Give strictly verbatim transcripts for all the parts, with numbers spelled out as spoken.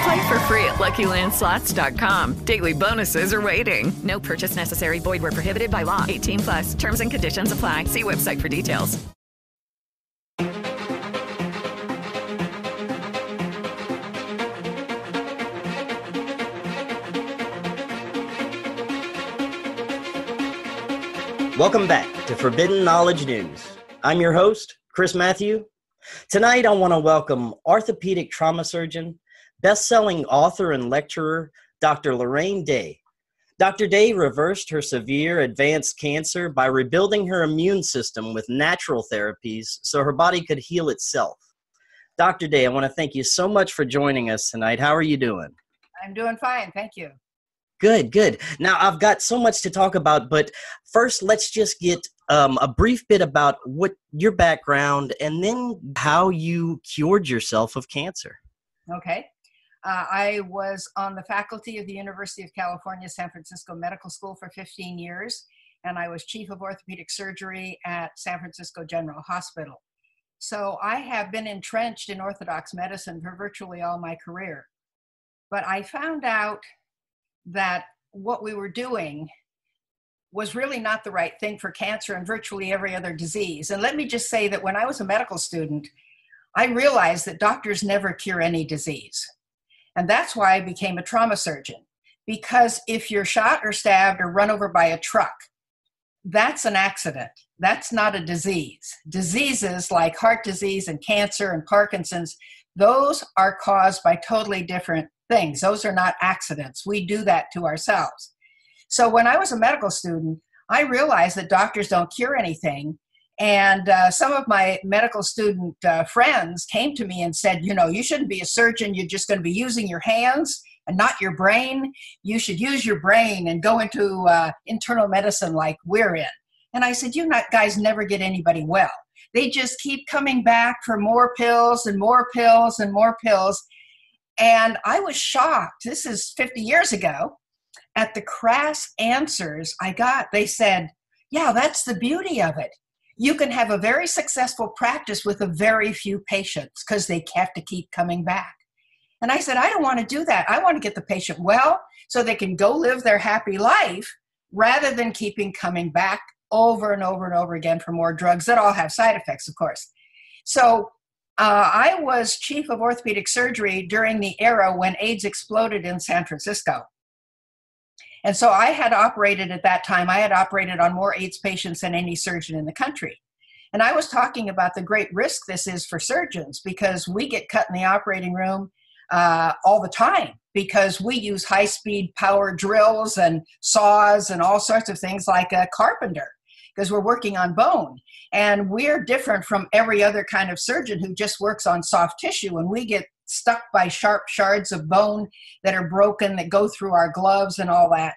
Play for free at Lucky Land Slots dot com. Daily bonuses are waiting. No purchase necessary. Void where prohibited by law. eighteen plus. Terms and conditions apply. See website for details. Welcome back to Forbidden Knowledge News. I'm your host, Chris Matthew. Tonight, I want to welcome orthopedic trauma surgeon, best-selling author and lecturer, Doctor Lorraine Day. Doctor Day reversed her severe advanced cancer by rebuilding her immune system with natural therapies so her body could heal itself. Doctor Day, I want to thank you so much for joining us tonight. How are you doing? I'm doing fine, thank you. Good, good. Now, I've got so much to talk about, but first, let's just get um, a brief bit about what your background and then how you cured yourself of cancer. Okay. Uh, I was on the faculty of the University of California, San Francisco Medical School for fifteen years, and I was chief of orthopedic surgery at San Francisco General Hospital. So I have been entrenched in orthodox medicine for virtually all my career. But I found out that what we were doing was really not the right thing for cancer and virtually every other disease. And let me just say that when I was a medical student, I realized that doctors never cure any disease. And that's why I became a trauma surgeon, because if you're shot or stabbed or run over by a truck, that's an accident. That's not a disease. Diseases like heart disease and cancer and Parkinson's, those are caused by totally different things. Those are not accidents. We do that to ourselves. So when I was a medical student, I realized that doctors don't cure anything. And uh, some of my medical student uh, friends came to me and said, you know, you shouldn't be a surgeon. You're just going to be using your hands and not your brain. You should use your brain and go into uh, internal medicine like we're in. And I said, you not guys never get anybody well. They just keep coming back for more pills and more pills and more pills. And I was shocked. This is fifty years ago. At the crass answers I got, they said, yeah, that's the beauty of it. You can have a very successful practice with a very few patients because they have to keep coming back. And I said, I don't want to do that. I want to get the patient well so they can go live their happy life rather than keeping coming back over and over and over again for more drugs that all have side effects, of course. So uh, I was chief of orthopedic surgery during the era when AIDS exploded in San Francisco. And so I had operated at that time, I had operated on more AIDS patients than any surgeon in the country. And I was talking about the great risk this is for surgeons because we get cut in the operating room uh, all the time because we use high-speed power drills and saws and all sorts of things like a carpenter because we're working on bone. And we're different from every other kind of surgeon who just works on soft tissue, and we get stuck by sharp shards of bone that are broken that go through our gloves and all that.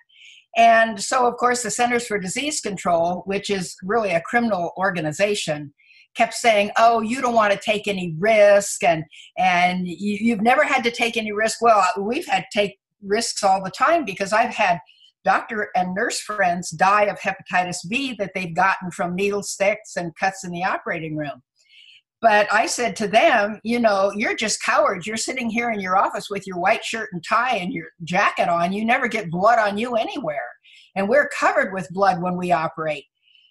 And so, of course, the Centers for Disease Control, which is really a criminal organization, kept saying, oh, you don't want to take any risk, and and you, you've never had to take any risk. Well, we've had to take risks all the time because I've had doctor and nurse friends die of hepatitis B that they've gotten from needle sticks and cuts in the operating room. But I said to them, you know, you're just cowards. You're sitting here in your office with your white shirt and tie and your jacket on. You never get blood on you anywhere. And we're covered with blood when we operate.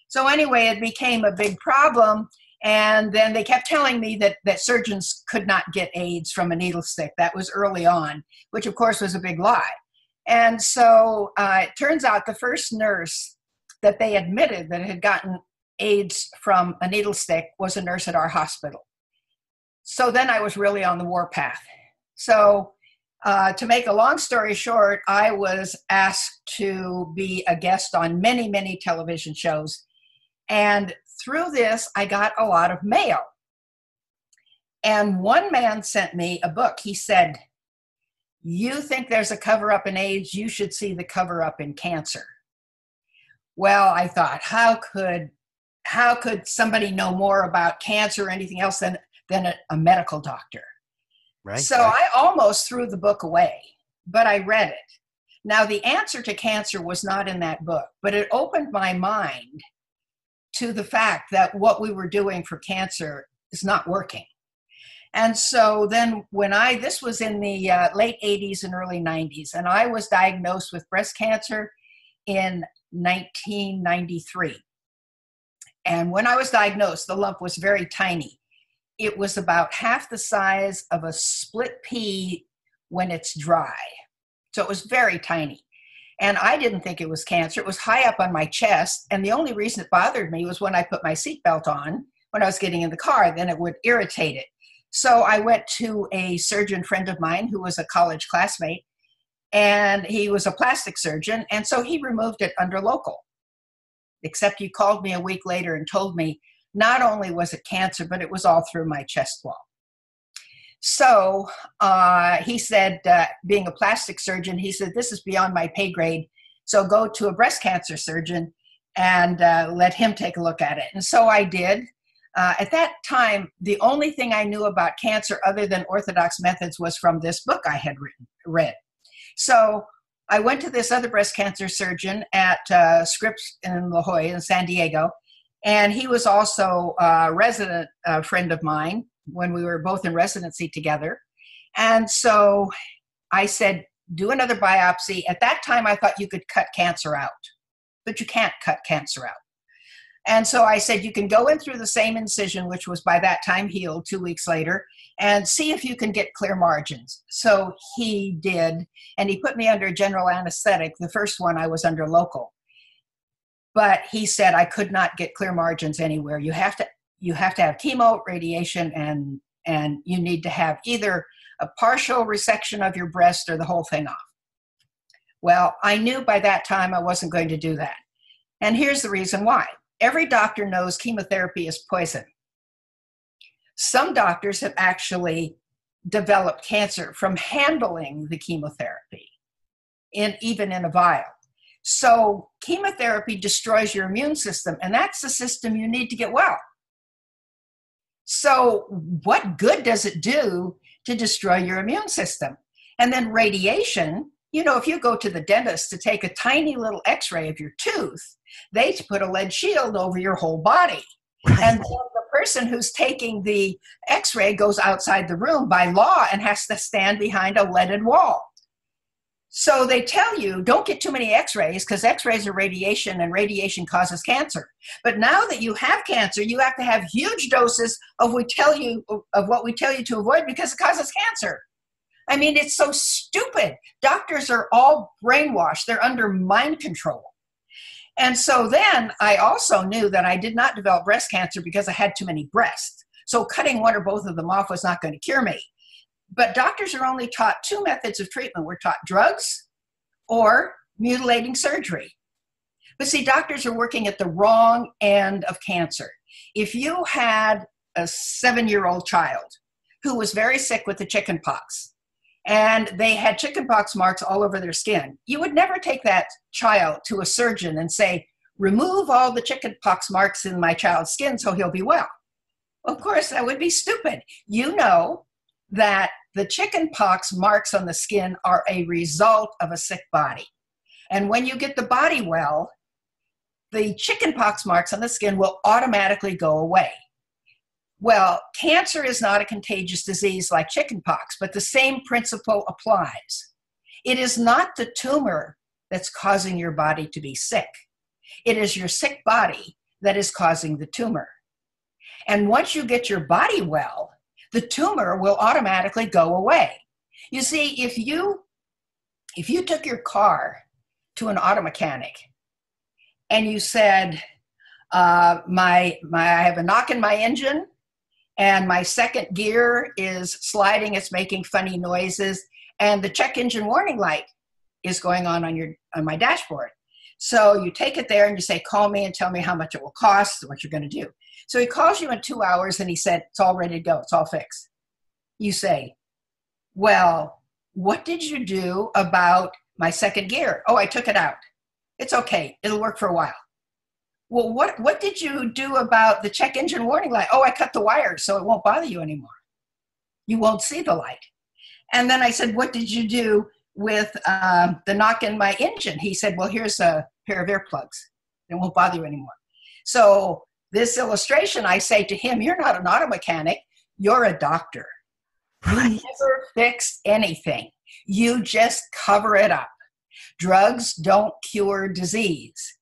So anyway, it became a big problem. And then they kept telling me that, that surgeons could not get AIDS from a needle stick. That was early on, which of course was a big lie. And so uh, it turns out the first nurse that they admitted that had gotten AIDS from a needle stick was a nurse at our hospital. So then I was really on the warpath. So uh, to make a long story short, I was asked to be a guest on many, many television shows. And through this, I got a lot of mail. And one man sent me a book. He said, "You think there's a cover-up in AIDS? You should see the cover-up in cancer." Well, I thought, how could how could somebody know more about cancer or anything else than, than a, a medical doctor? Right. So right. I almost threw the book away, but I read it. Now, the answer to cancer was not in that book, but it opened my mind to the fact that what we were doing for cancer is not working. And so then when I, this was in the uh, late eighties and early nineties, and I was diagnosed with breast cancer in nineteen ninety-three. And when I was diagnosed, the lump was very tiny. It was about half the size of a split pea when it's dry. So it was very tiny. And I didn't think it was cancer. It was high up on my chest. And the only reason it bothered me was when I put my seatbelt on, when I was getting in the car, then it would irritate it. So I went to a surgeon friend of mine who was a college classmate, and he was a plastic surgeon, and so he removed it under local. Except he called me a week later and told me not only was it cancer, but it was all through my chest wall. So uh, he said, uh, being a plastic surgeon, he said, "This is beyond my pay grade, so go to a breast cancer surgeon and uh, let him take a look at it." And so I did. Uh, at that time, the only thing I knew about cancer other than orthodox methods was from this book I had written, read. So I went to this other breast cancer surgeon at uh, Scripps in La Jolla in San Diego, and he was also a resident uh, friend of mine when we were both in residency together. And so I said, "Do another biopsy." At that time, I thought you could cut cancer out, but you can't cut cancer out. And so I said, "You can go in through the same incision," which was by that time healed two weeks later, "and see if you can get clear margins." So he did, and he put me under general anesthetic. The first one I was under local. But he said I could not get clear margins anywhere. You have to you have to have chemo, radiation, and, and you need to have either a partial resection of your breast or the whole thing off. Well, I knew by that time I wasn't going to do that. And here's the reason why. Every doctor knows chemotherapy is poison. Some doctors have actually developed cancer from handling the chemotherapy, in, even in a vial. So chemotherapy destroys your immune system, and that's the system you need to get well. So what good does it do to destroy your immune system? And then radiation, you know, if you go to the dentist to take a tiny little x-ray of your tooth, they put a lead shield over your whole body. Right. And then the person who's taking the x-ray goes outside the room by law and has to stand behind a leaded wall. So they tell you, don't get too many x-rays because x-rays are radiation and radiation causes cancer. But now that you have cancer, you have to have huge doses of we tell you of what we tell you to avoid because it causes cancer. I mean, it's so stupid. Doctors are all brainwashed. They're under mind control. And so then I also knew that I did not develop breast cancer because I had too many breasts. So cutting one or both of them off was not going to cure me. But doctors are only taught two methods of treatment. We're taught drugs or mutilating surgery. But see, doctors are working at the wrong end of cancer. If you had a seven-year-old child who was very sick with the chicken pox, and they had chickenpox marks all over their skin, you would never take that child to a surgeon and say, "Remove all the chickenpox marks in my child's skin so he'll be well." Of course, that would be stupid. You know that the chickenpox marks on the skin are a result of a sick body. And when you get the body well, the chickenpox marks on the skin will automatically go away. Well, cancer is not a contagious disease like chickenpox, but the same principle applies. It is not the tumor that's causing your body to be sick. It is your sick body that is causing the tumor. And once you get your body well, the tumor will automatically go away. You see, if you, if you took your car to an auto mechanic and you said, Uh, my, my, I have a knock in my engine, and my second gear is sliding. It's making funny noises, and the check engine warning light is going on on your on my dashboard. So you take it there and you say, call me and tell me how much it will cost and what you're going to do. So he calls you in two hours and he said, it's all ready to go. It's all fixed. You say, well, what did you do about my second gear? Oh, I took it out. It's okay. It'll work for a while. Well, what, what did you do about the check engine warning light? Oh, I cut the wire so it won't bother you anymore. You won't see the light. And then I said, what did you do with um, the knock in my engine? He said, well, here's a pair of earplugs. It won't bother you anymore. So this illustration, I say to him, you're not an auto mechanic. You're a doctor. Right. You never fix anything. You just cover it up. Drugs don't cure disease.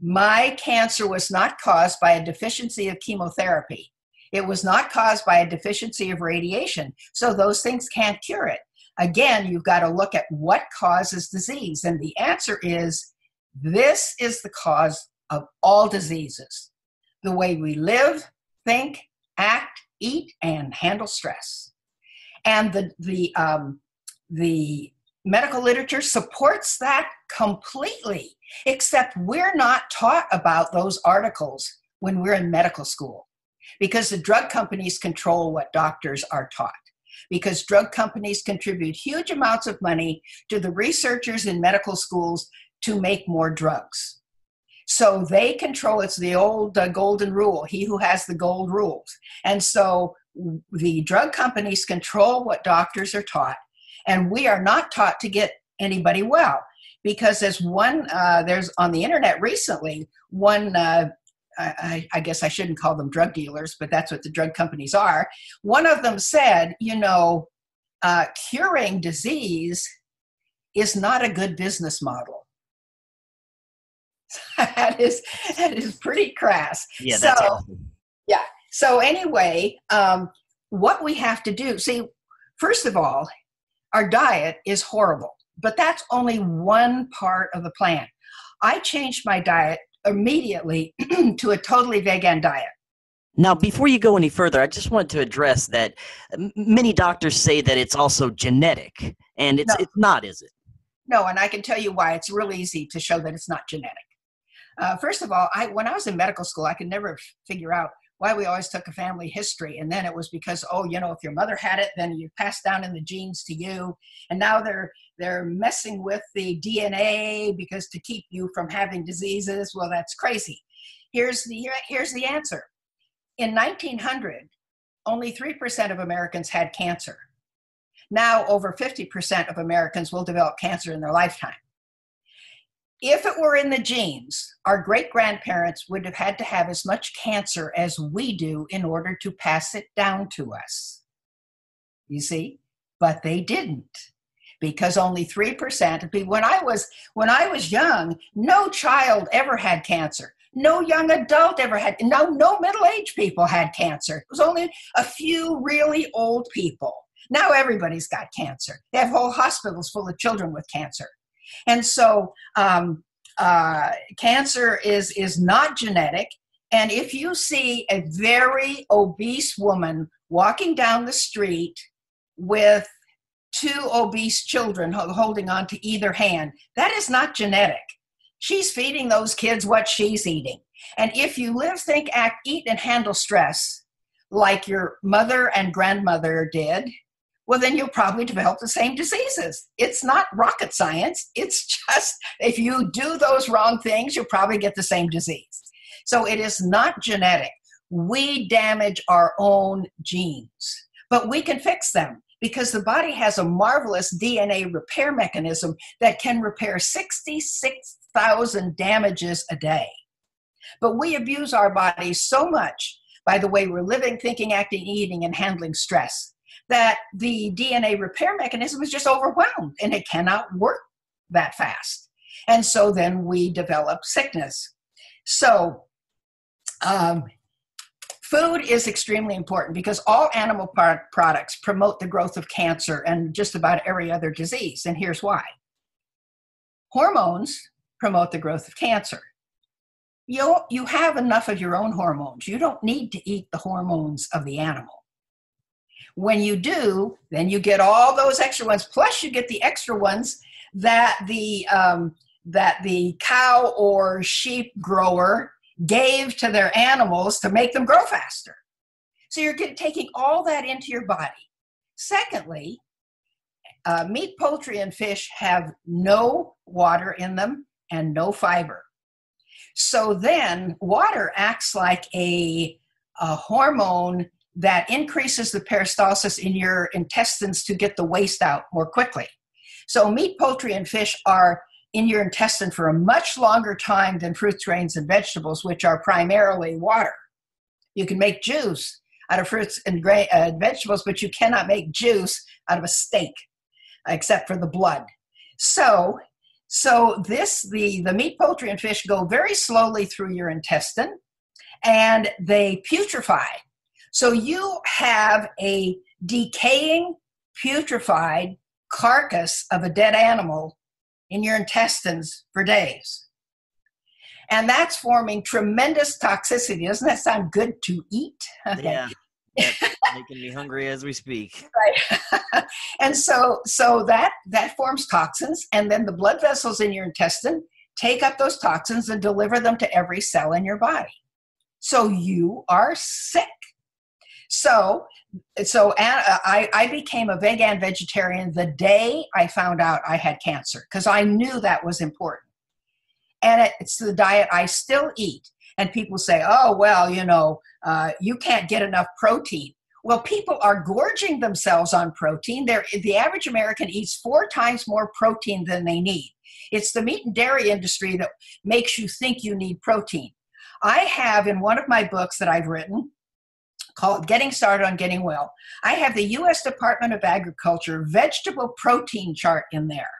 My cancer was not caused by a deficiency of chemotherapy. It was not caused by a deficiency of radiation. So those things can't cure it. Again, you've got to look at what causes disease. And the answer is, this is the cause of all diseases: the way we live, think, act, eat, and handle stress. And the, the, um, the medical literature supports that completely, except we're not taught about those articles when we're in medical school, because the drug companies control what doctors are taught, because drug companies contribute huge amounts of money to the researchers in medical schools to make more drugs. So they control, it's the old uh, golden rule, he who has the gold rules. And so the drug companies control what doctors are taught, and we are not taught to get anybody well. Because there's one, uh, there's on the internet recently, one, uh, I, I guess I shouldn't call them drug dealers, but that's what the drug companies are. One of them said, you know, uh, curing disease is not a good business model. that is that is pretty crass. Yeah, that's so, awesome. Yeah. So anyway, um, what we have to do, see, first of all, our diet is horrible, but that's only one part of the plan. I changed my diet immediately to a totally vegan diet. Now, before you go any further, I just wanted to address that many doctors say that it's also genetic, and it's, no. It's not, is it? No, and I can tell you why. It's real easy to show that it's not genetic. Uh, first of all, I, when I was in medical school, I could never figure out why we always took a family history. And then it was because, oh, you know, if your mother had it, then you passed down in the genes to you. And now they're they're messing with the D N A because to keep you from having diseases. Well, that's crazy. Here's the, here's the answer. In nineteen hundred, only three percent of Americans had cancer. Now over fifty percent of Americans will develop cancer in their lifetime. If it were in the genes, our great-grandparents would have had to have as much cancer as we do in order to pass it down to us, you see? But they didn't, because only three percent. When I was, when I was young, no child ever had cancer. No young adult ever had, no, no middle-aged people had cancer. It was only a few really old people. Now everybody's got cancer. They have whole hospitals full of children with cancer. And so um, uh, cancer is, is not genetic. And if you see a very obese woman walking down the street with two obese children holding on to either hand, that is not genetic. She's feeding those kids what she's eating. And if you live, think, act, eat, and handle stress like your mother and grandmother did, well, then you'll probably develop the same diseases. It's not rocket science. It's just if you do those wrong things, you'll probably get the same disease. So it is not genetic. We damage our own genes, but we can fix them because the body has a marvelous D N A repair mechanism that can repair sixty-six thousand damages a day. But we abuse our bodies so much by the way we're living, thinking, acting, eating, and handling stress, that the D N A repair mechanism is just overwhelmed and it cannot work that fast. And so then we develop sickness. So um, food is extremely important because all animal product products promote the growth of cancer and just about every other disease. And here's why. Hormones promote the growth of cancer. you you have enough of your own hormones. You don't need to eat the hormones of the animal. When you do, then you get all those extra ones, plus you get the extra ones that the um, that the cow or sheep grower gave to their animals to make them grow faster. So you're getting, taking all that into your body. Secondly, uh, meat, poultry, and fish have no water in them and no fiber. So then water acts like a, a hormone that increases the peristalsis in your intestines to get the waste out more quickly. So meat, poultry, and fish are in your intestine for a much longer time than fruits, grains, and vegetables, which are primarily water. You can make juice out of fruits and gra- uh, vegetables, but you cannot make juice out of a steak, except for the blood. So, so this, the, the meat, poultry, and fish go very slowly through your intestine, and they putrefy. So you have a decaying, putrefied carcass of a dead animal in your intestines for days. And that's forming tremendous toxicity. Doesn't that sound good to eat? Yeah. That's making me hungry as we speak. Right. And so so that, that forms toxins, and then the blood vessels in your intestine take up those toxins and deliver them to every cell in your body. So you are sick. So so I, I became a vegan vegetarian the day I found out I had cancer, because I knew that was important. And it's the diet I still eat. And people say, oh, well, you know, uh, you can't get enough protein. Well, people are gorging themselves on protein. They're, the average American eats four times more protein than they need. It's the meat and dairy industry that makes you think you need protein. I have in one of my books that I've written, called Getting Started on Getting Well, I have the U S Department of Agriculture vegetable protein chart in there.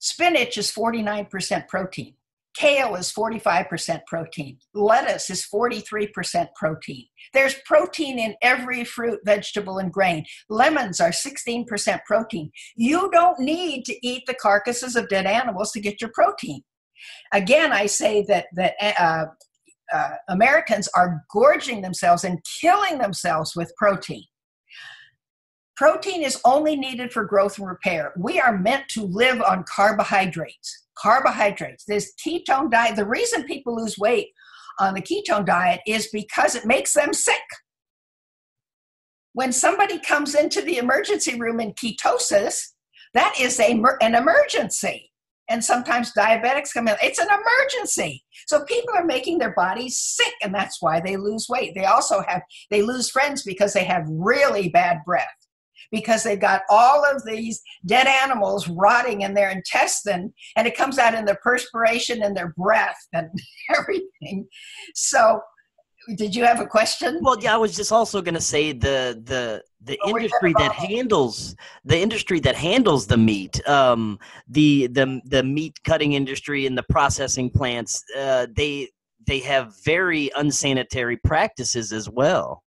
Spinach is forty-nine percent protein. Kale is forty-five percent protein. Lettuce is forty-three percent protein. There's protein in every fruit, vegetable, and grain. Lemons are sixteen percent protein. You don't need to eat the carcasses of dead animals to get your protein. Again, I say that, that uh, Uh, Americans are gorging themselves and killing themselves with protein. Protein is only needed for growth and repair. We are meant to live on carbohydrates. Carbohydrates. This ketone diet, the reason people lose weight on the ketone diet is because it makes them sick. When somebody comes into the emergency room in ketosis, that is a, an emergency. And sometimes diabetics come in. It's an emergency. So people are making their bodies sick, and that's why they lose weight. They also have, they lose friends because they have really bad breath, because they've got all of these dead animals rotting in their intestine, and it comes out in their perspiration and their breath and everything. So did you have a question? Well, yeah, I was just also going to say the the the oh, industry that handles the industry that handles the meat, um, the the the meat cutting industry and the processing plants, uh, they they have very unsanitary practices as well.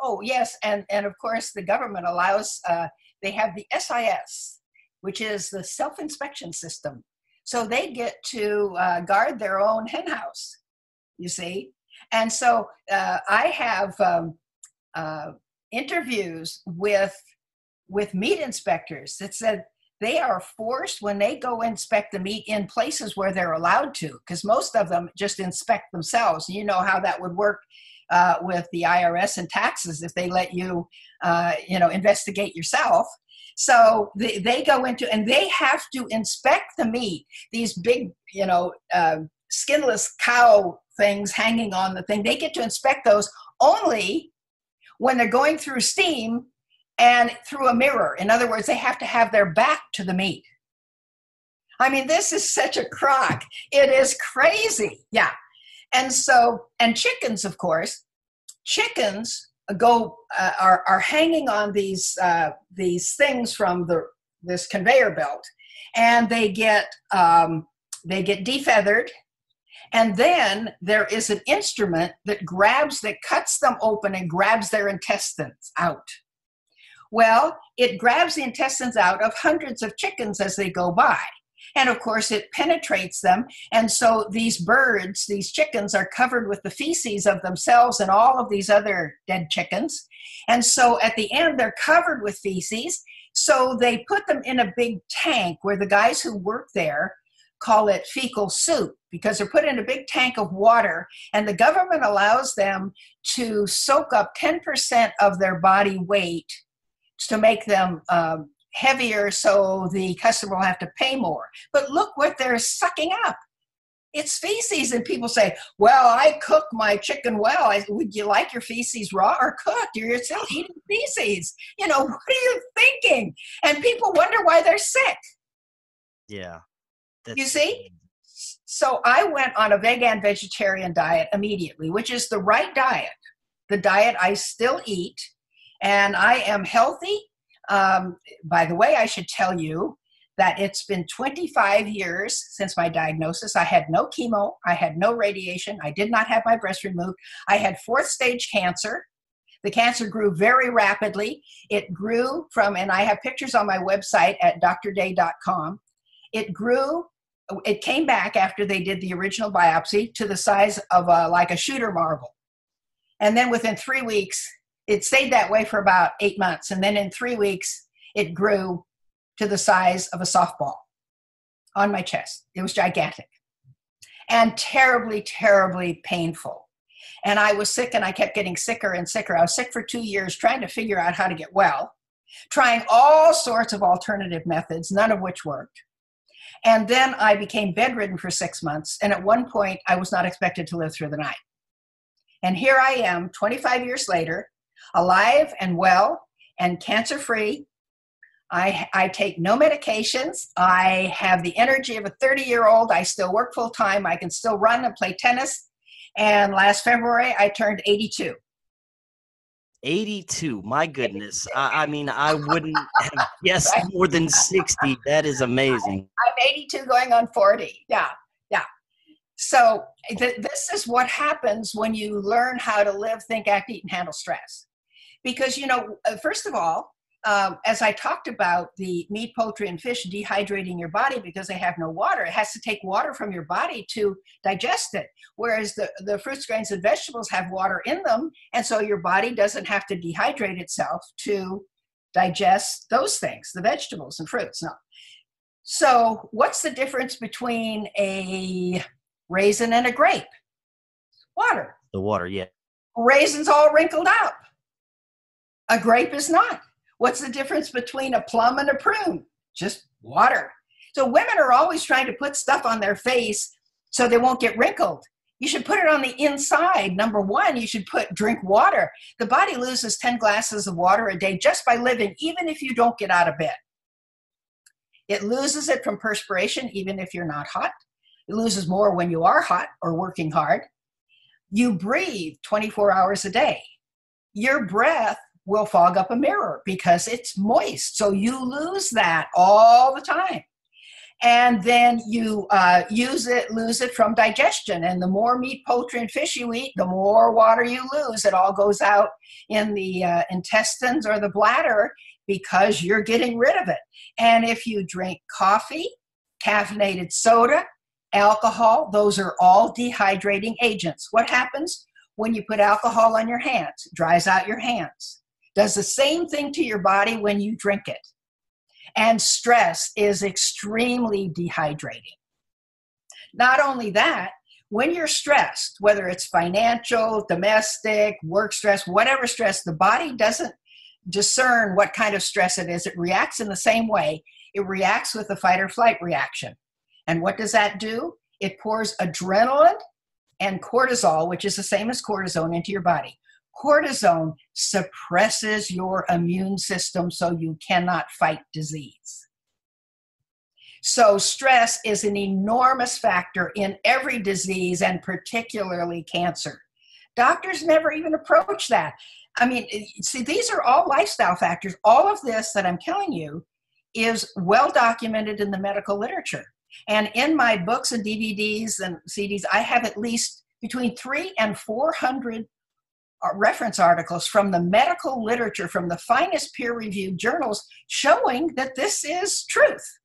Oh yes, and and of course the government allows. Uh, they have the S I S, which is the self-inspection system, so they get to uh, guard their own hen house. You see. And so uh, I have um, uh, interviews with with meat inspectors that said they are forced when they go inspect the meat in places where they're allowed to, because most of them just inspect themselves. You know how that would work uh, with the I R S and taxes if they let you, uh, you know, investigate yourself. So they, they go into and they have to inspect the meat. These big, you know, uh, skinless cow things hanging on the thing. They get to inspect those only when they're going through steam and through a mirror. In other words, they have to have their back to the meat. I mean, this is such a crock. It is crazy. Yeah. And so, and chickens, of course, chickens go, uh, are, are hanging on these, uh, these things from the, this conveyor belt, and they get, um, they get defeathered. And then there is an instrument that grabs, that cuts them open and grabs their intestines out. Well, it grabs the intestines out of hundreds of chickens as they go by. And of course, it penetrates them. And so these birds, these chickens, are covered with the feces of themselves and all of these other dead chickens. And so at the end, they're covered with feces. So they put them in a big tank where the guys who work there call it fecal soup, because they're put in a big tank of water, and the government allows them to soak up ten percent of their body weight to make them um, heavier, so the customer will have to pay more. But look what they're sucking up. It's feces. And people say, well, I cook my chicken well. I, would you like your feces raw or cooked? You're still eating feces. You know, what are you thinking? And people wonder why they're sick. Yeah. That's, you see? So I went on a vegan vegetarian diet immediately, which is the right diet, the diet I still eat, and I am healthy. Um, by the way, I should tell you that it's been twenty-five years since my diagnosis. I had no chemo. I had no radiation. I did not have my breast removed. I had fourth stage cancer. The cancer grew very rapidly. It grew from, and I have pictures on my website at d r day dot com. It grew, it came back after they did the original biopsy to the size of a, like a shooter marble. And then within three weeks, it stayed that way for about eight months. And then in three weeks, it grew to the size of a softball on my chest. It was gigantic and terribly, terribly painful. And I was sick, and I kept getting sicker and sicker. I was sick for two years trying to figure out how to get well, trying all sorts of alternative methods, none of which worked. And then I became bedridden for six months. And at one point, I was not expected to live through the night. And here I am, twenty-five years later, alive and well and cancer-free. I, I take no medications. I have the energy of a thirty-year-old. I still work full-time. I can still run and play tennis. And last February, I turned eighty-two. eighty-two, my goodness. I, I mean, I wouldn't have guessed more than sixty. That is amazing. I, I'm eighty-two going on forty. Yeah, yeah. So th- this is what happens when you learn how to live, think, act, eat, and handle stress. Because, you know, first of all, um, as I talked about the meat, poultry, and fish dehydrating your body because they have no water, it has to take water from your body to digest it. Whereas the, the fruits, grains, and vegetables have water in them, and so your body doesn't have to dehydrate itself to digest those things, the vegetables and fruits. No. So what's the difference between a raisin and a grape? Water. The water, yeah. Raisin's all wrinkled up. A grape is not. What's the difference between a plum and a prune? Just water. So women are always trying to put stuff on their face so they won't get wrinkled. You should put it on the inside. Number one, you should put drink water. The body loses ten glasses of water a day just by living, even if you don't get out of bed. It loses it from perspiration, even if you're not hot. It loses more when you are hot or working hard. You breathe twenty-four hours a day. Your breath will fog up a mirror because it's moist. So you lose that all the time. And then you uh, use it, lose it from digestion. And the more meat, poultry, and fish you eat, the more water you lose. It all goes out in the uh, intestines or the bladder because you're getting rid of it. And if you drink coffee, caffeinated soda, alcohol, those are all dehydrating agents. What happens when you put alcohol on your hands? It dries out your hands. Does the same thing to your body when you drink it. And stress is extremely dehydrating. Not only that, when you're stressed, whether it's financial, domestic, work stress, whatever stress, the body doesn't discern what kind of stress it is. It reacts in the same way. It reacts with the fight or flight reaction. And what does that do? It pours adrenaline and cortisol, which is the same as cortisone, into your body. Cortisone suppresses your immune system so you cannot fight disease. So stress is an enormous factor in every disease, and particularly cancer. Doctors never even approach that. I mean, see, these are all lifestyle factors. All of this that I'm telling you is well documented in the medical literature. And in my books and D V Ds and C Ds, I have at least between three and four hundred reference articles from the medical literature, from the finest peer-reviewed journals, showing that this is truth.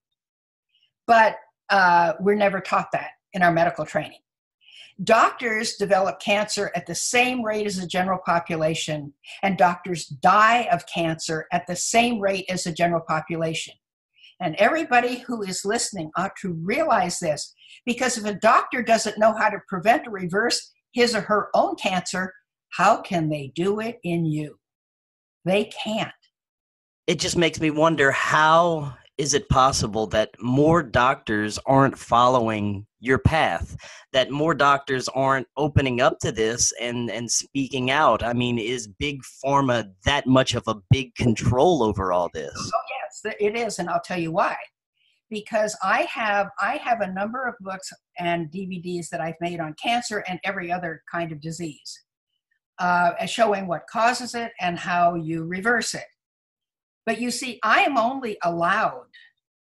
But Uh, we're never taught that in our medical training. Doctors develop cancer at the same rate as the general population, and doctors die of cancer at the same rate as the general population. And everybody who is listening ought to realize this, because if a doctor doesn't know how to prevent or reverse his or her own cancer, how can they do it in you? They can't. It just makes me wonder, how is it possible that more doctors aren't following your path, that more doctors aren't opening up to this and, and speaking out? I mean, is Big Pharma that much of a big control over all this? Oh, yes, it is, and I'll tell you why. Because I have I have a number of books and D V Ds that I've made on cancer and every other kind of disease, uh, showing what causes it and how you reverse it. But you see, I am only allowed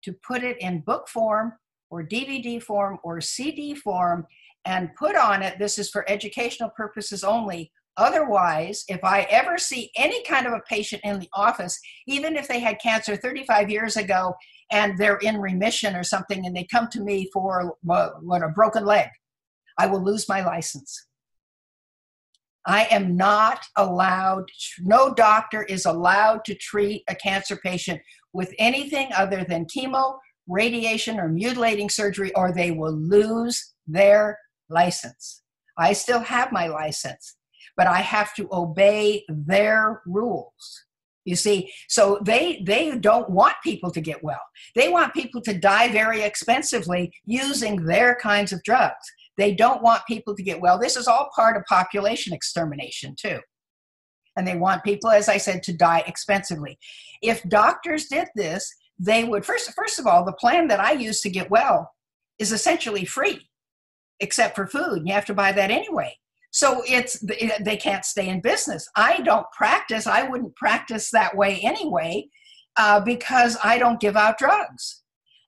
to put it in book form or D V D form or C D form and put on it, this is for educational purposes only. Otherwise, if I ever see any kind of a patient in the office, even if they had cancer thirty-five years ago and they're in remission or something, and they come to me for what, a broken leg, I will lose my license. I am not allowed, no doctor is allowed to treat a cancer patient with anything other than chemo, radiation, or mutilating surgery, or they will lose their license. I still have my license, but I have to obey their rules. You see, so they they don't want people to get well. They want people to die very expensively using their kinds of drugs. They don't want people to get well. This is all part of population extermination too. And they want people, as I said, to die expensively. If doctors did this, they would, first, first of all, the plan that I use to get well is essentially free, except for food. You have to buy that anyway. So it's, they can't stay in business. I don't practice. I wouldn't practice that way anyway, uh, because I don't give out drugs.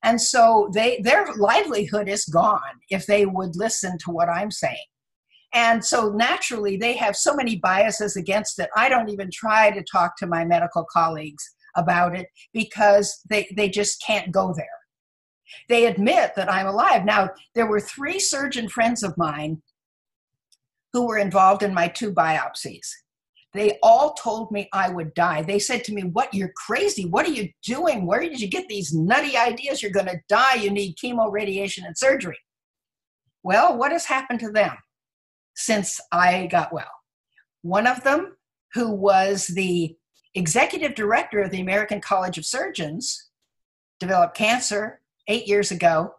And so they, their livelihood is gone if they would listen to what I'm saying. And so naturally, they have so many biases against it. I don't even try to talk to my medical colleagues about it because they, they just can't go there. They admit that I'm alive. Now, there were three surgeon friends of mine who were involved in my two biopsies. They all told me I would die. They said to me, what, you're crazy. What are you doing? Where did you get these nutty ideas? You're going to die. You need chemo, radiation, and surgery. Well, what has happened to them since I got well? One of them, who was the executive director of the American College of Surgeons, developed cancer eight years ago,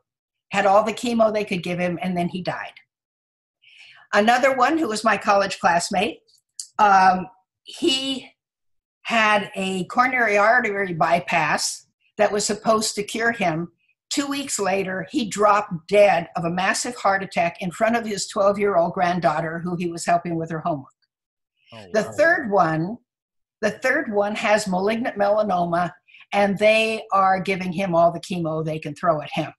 had all the chemo they could give him, and then he died. Another one, who was my college classmate, Um, he had a coronary artery bypass that was supposed to cure him. Two weeks later, he dropped dead of a massive heart attack in front of his twelve-year-old granddaughter, who he was helping with her homework. Oh, wow. The third one, the third one has malignant melanoma, and they are giving him all the chemo they can throw at him.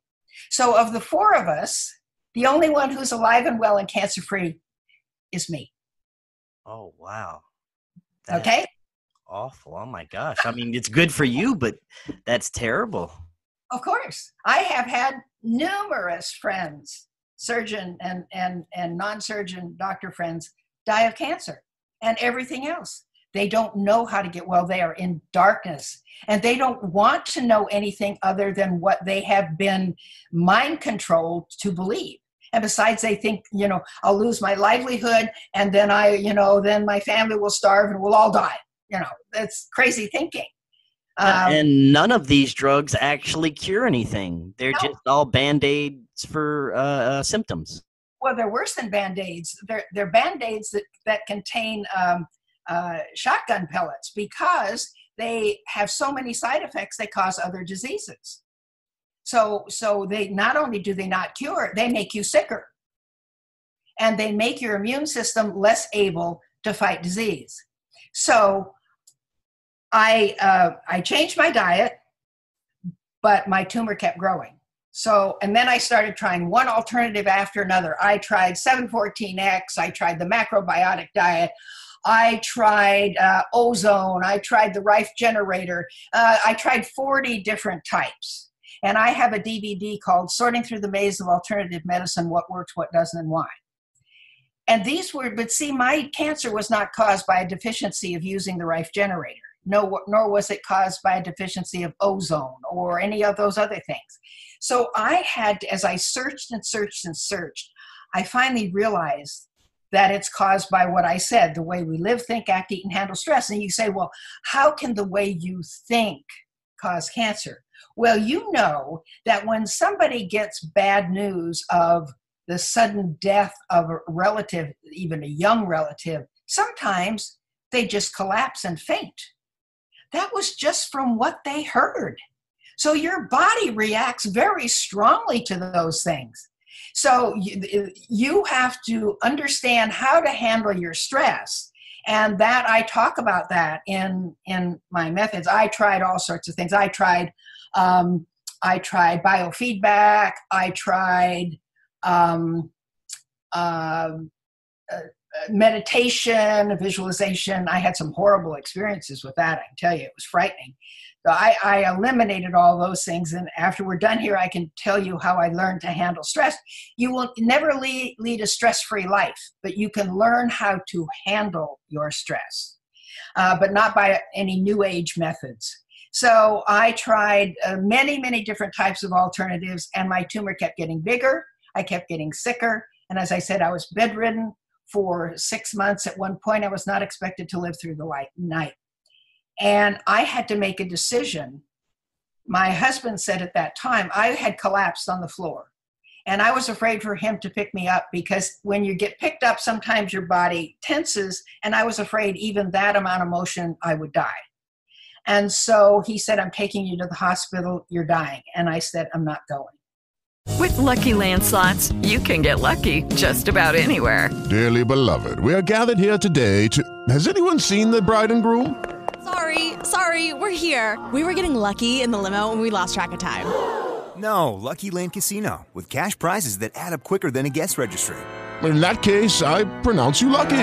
So of the four of us, the only one who's alive and well and cancer-free is me. Oh, wow. That's okay. Awful. Oh, my gosh. I mean, it's good for you, but that's terrible. Of course. I have had numerous friends, surgeon and, and, and non-surgeon doctor friends, die of cancer and everything else. They don't know how to get well. They are in darkness, and they don't want to know anything other than what they have been mind controlled to believe. And besides, they think, you know, I'll lose my livelihood, and then I, you know, then my family will starve and we'll all die. You know, that's crazy thinking. Um, and none of these drugs actually cure anything. They're no. just all Band-Aids for uh, uh, symptoms. Well, they're worse than Band-Aids. They're, they're Band-Aids that, that contain um, uh, shotgun pellets, because they have so many side effects they cause other diseases. So so they not only do they not cure, they make you sicker. And they make your immune system less able to fight disease. So I uh, I changed my diet, but my tumor kept growing. So, and then I started trying one alternative after another. I tried seven fourteen X, I tried the macrobiotic diet, I tried uh, ozone, I tried the Rife generator, uh, I tried forty different types. And I have a D V D called Sorting Through the Maze of Alternative Medicine, What Works, What Doesn't, and Why. And these were, but see, my cancer was not caused by a deficiency of using the Rife generator, no, nor was it caused by a deficiency of ozone or any of those other things. So I had, as I searched and searched and searched, I finally realized that it's caused by what I said, the way we live, think, act, eat, and handle stress. And you say, well, how can the way you think cause cancer? Well, you know that when somebody gets bad news of the sudden death of a relative, even a young relative, sometimes they just collapse and faint. That was just from what they heard. So your body reacts very strongly to those things. So you, you have to understand how to handle your stress. And that I talk about that in, in my methods. I tried all sorts of things. I tried, um, I tried biofeedback. I tried um, uh, uh, meditation, visualization. I had some horrible experiences with that. I can tell you, it was frightening. So I, I eliminated all those things. And after we're done here, I can tell you how I learned to handle stress. You will never lead, lead a stress-free life, but you can learn how to handle your stress, uh, but not by any new age methods. So I tried uh, many, many different types of alternatives, and my tumor kept getting bigger. I kept getting sicker. And as I said, I was bedridden for six months. At one point, I was not expected to live through the light night. And I had to make a decision. My husband said at that time, I had collapsed on the floor. And I was afraid for him to pick me up, because when you get picked up, sometimes your body tenses. And I was afraid even that amount of motion, I would die. And so he said, I'm taking you to the hospital. You're dying. And I said, I'm not going. With Lucky Land Slots, you can get lucky just about anywhere. Dearly beloved, we are gathered here today to... Has anyone seen the bride and groom? Sorry, sorry, we're here. We were getting lucky in the limo and we lost track of time. No, Lucky Land Casino, with cash prizes that add up quicker than a guest registry. In that case, I pronounce you lucky.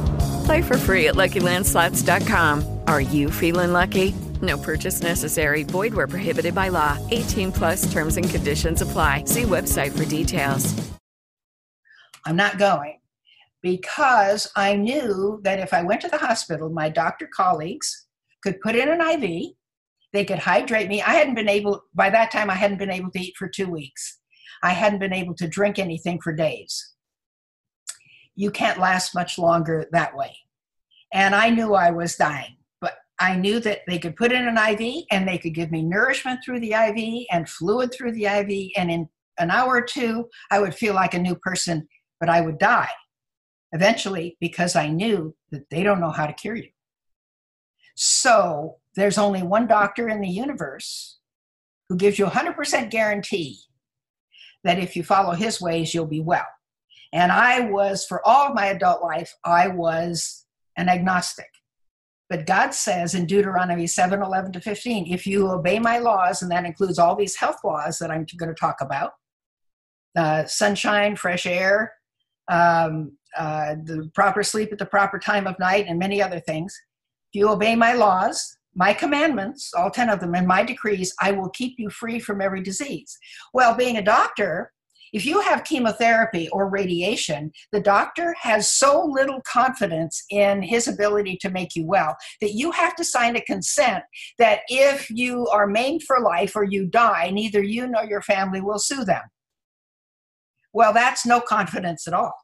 Play for free at Lucky Land Slots dot com. Are you feeling lucky? No purchase necessary. Void where prohibited by law. eighteen plus terms and conditions apply. See website for details. I'm not going. Because I knew that if I went to the hospital, my doctor colleagues could put in an I V, they could hydrate me. I hadn't been able, by that time, I hadn't been able to eat for two weeks. I hadn't been able to drink anything for days. You can't last much longer that way. And I knew I was dying, but I knew that they could put in an I V and they could give me nourishment through the I V and fluid through the I V. And in an hour or two, I would feel like a new person, but I would die. Eventually, because I knew that they don't know how to cure you. So there's only one doctor in the universe who gives you one hundred percent guarantee that if you follow his ways, you'll be well. And I was, for all of my adult life, I was an agnostic. But God says in Deuteronomy seven eleven to fifteen, if you obey my laws, and that includes all these health laws that I'm going to talk about, uh, sunshine, fresh air, um, Uh, the proper sleep at the proper time of night, and many other things. If you obey my laws, my commandments, all ten of them, and my decrees, I will keep you free from every disease. Well, being a doctor, if you have chemotherapy or radiation, the doctor has so little confidence in his ability to make you well that you have to sign a consent that if you are maimed for life or you die, neither you nor your family will sue them. Well, that's no confidence at all.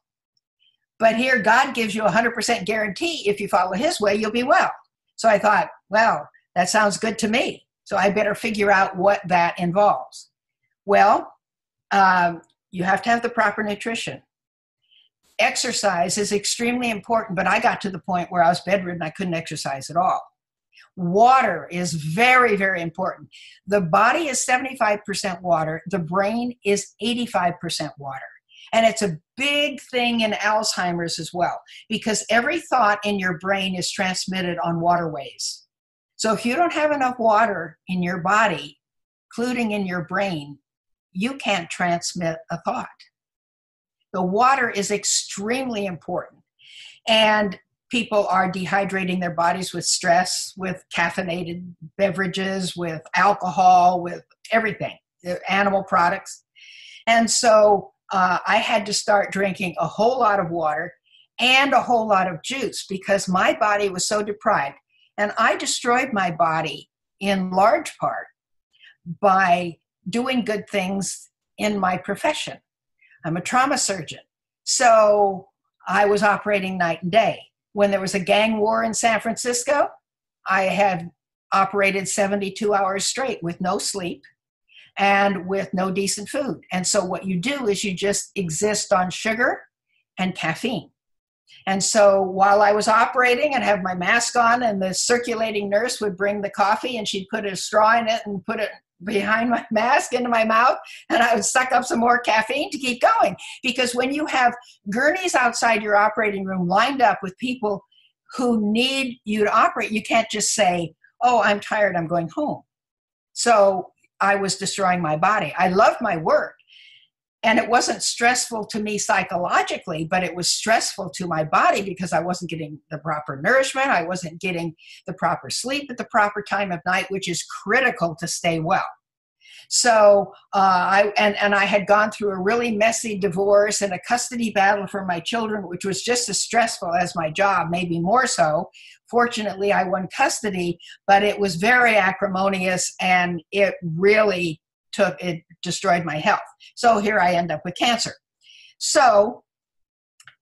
But here, God gives you a one hundred percent guarantee if you follow his way, you'll be well. So I thought, well, that sounds good to me. So I better figure out what that involves. Well, um, you have to have the proper nutrition. Exercise is extremely important, but I got to the point where I was bedridden. I couldn't exercise at all. Water is very, very important. The body is seventy-five percent water. The brain is eighty-five percent water. And it's a big thing in Alzheimer's as well, because every thought in your brain is transmitted on waterways. So if you don't have enough water in your body, including in your brain, you can't transmit a thought. The water is extremely important. And people are dehydrating their bodies with stress, with caffeinated beverages, with alcohol, with everything, animal products. And so uh, I had to start drinking a whole lot of water and a whole lot of juice because my body was so deprived. And I destroyed my body in large part by doing good things in my profession. I'm a trauma surgeon. So I was operating night and day. When there was a gang war in San Francisco, I had operated seventy-two hours straight with no sleep and with no decent food. And so what you do is you just exist on sugar and caffeine. And so while I was operating and have my mask on, and the circulating nurse would bring the coffee and she'd put a straw in it and put it behind my mask into my mouth, and I would suck up some more caffeine to keep going. Because when you have gurneys outside your operating room lined up with people who need you to operate, you can't just say, oh, I'm tired, I'm going home. So I was destroying my body. I loved my work. And it wasn't stressful to me psychologically, but it was stressful to my body because I wasn't getting the proper nourishment. I wasn't getting the proper sleep at the proper time of night, which is critical to stay well. So uh, I and, and I had gone through a really messy divorce and a custody battle for my children, which was just as stressful as my job, maybe more so. Fortunately, I won custody, but it was very acrimonious, and it really took, it destroyed my health. So here I end up with cancer. So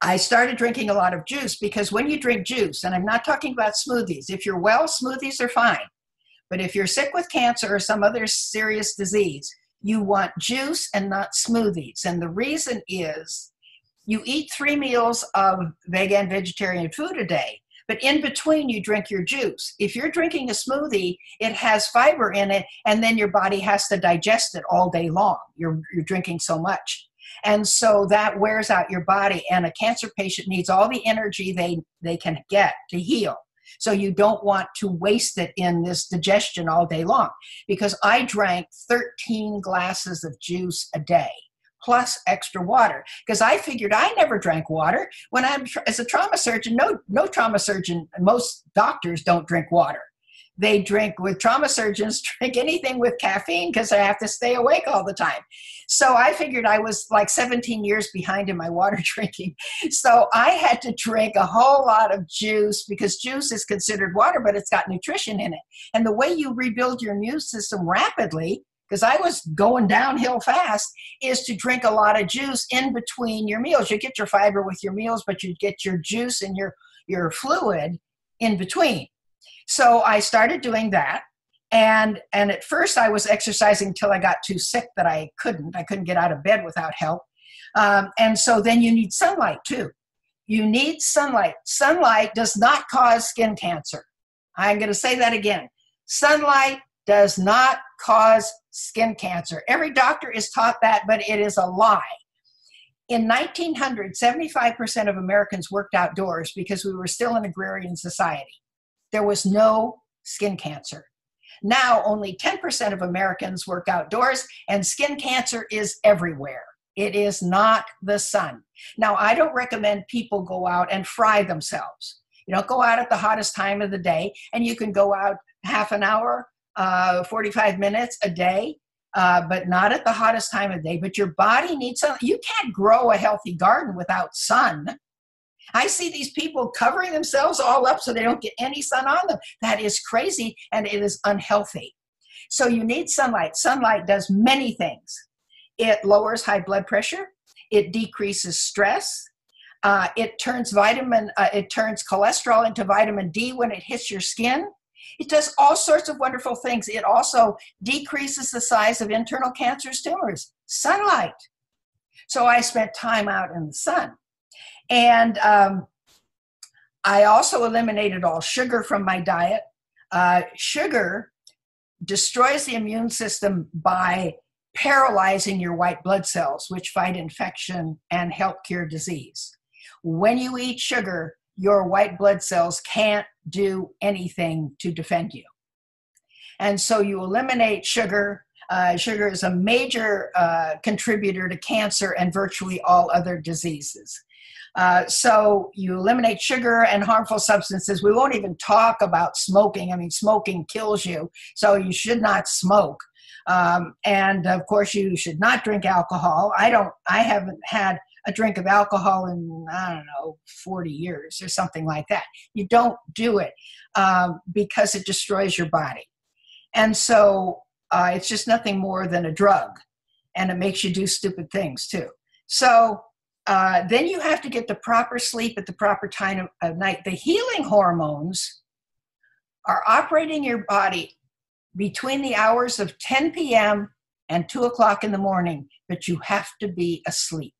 I started drinking a lot of juice, because when you drink juice, and I'm not talking about smoothies, if you're well, smoothies are fine. But if you're sick with cancer or some other serious disease, you want juice and not smoothies. And the reason is you eat three meals of vegan, vegetarian food a day, but in between you drink your juice. If you're drinking a smoothie, it has fiber in it, and then your body has to digest it all day long. You're, you're drinking so much. And so that wears out your body, and a cancer patient needs all the energy they, they can get to heal. So you don't want to waste it in this digestion all day long, because I drank thirteen glasses of juice a day, plus extra water, because I figured I never drank water. When I'm, as a trauma surgeon, no, no trauma surgeon, most doctors don't drink water. They drink, with trauma surgeons, drink anything with caffeine because they have to stay awake all the time. So I figured I was like seventeen years behind in my water drinking. So I had to drink a whole lot of juice, because juice is considered water, but it's got nutrition in it. And the way you rebuild your immune system rapidly, because I was going downhill fast, is to drink a lot of juice in between your meals. You get your fiber with your meals, but you get your juice and your, your fluid in between. So I started doing that. And, and at first I was exercising until I got too sick that I couldn't. I couldn't get out of bed without help. Um, and so then you need sunlight too. You need sunlight. Sunlight does not cause skin cancer. I'm going to say that again. Sunlight does not cause skin cancer. Every doctor is taught that, but it is a lie. In nineteen hundred, seventy-five percent of Americans worked outdoors because we were still an agrarian society. There was no skin cancer. Now, only ten percent of Americans work outdoors, and skin cancer is everywhere. It is not the sun. Now, I don't recommend people go out and fry themselves. You don't go out at the hottest time of the day, and you can go out half an hour, Uh, forty-five minutes a day, uh, but not at the hottest time of day. But your body needs sun. You can't grow a healthy garden without sun. I see these people covering themselves all up so they don't get any sun on them. That is crazy, and it is unhealthy. So you need sunlight. Sunlight does many things. It lowers high blood pressure. It decreases stress. Uh, it turns vitamin, uh, it turns cholesterol into vitamin D when it hits your skin. It does all sorts of wonderful things. It also decreases the size of internal cancerous tumors. Sunlight. So I spent time out in the sun. And um, I also eliminated all sugar from my diet. Uh, sugar destroys the immune system by paralyzing your white blood cells, which fight infection and help cure disease. When you eat sugar, your white blood cells can't do anything to defend you. And so you eliminate sugar. Uh, sugar is a major uh, contributor to cancer and virtually all other diseases. Uh, so you eliminate sugar and harmful substances. We won't even talk about smoking. I mean, smoking kills you, so you should not smoke. Um, and of course, you should not drink alcohol. I don't, I haven't had a drink of alcohol in, I don't know, forty years or something like that. You don't do it um, because it destroys your body. And so uh, it's just nothing more than a drug, and it makes you do stupid things too. So uh, then you have to get the proper sleep at the proper time of, of night. The healing hormones are operating your body between the hours of ten p.m. and two o'clock in the morning, but you have to be asleep.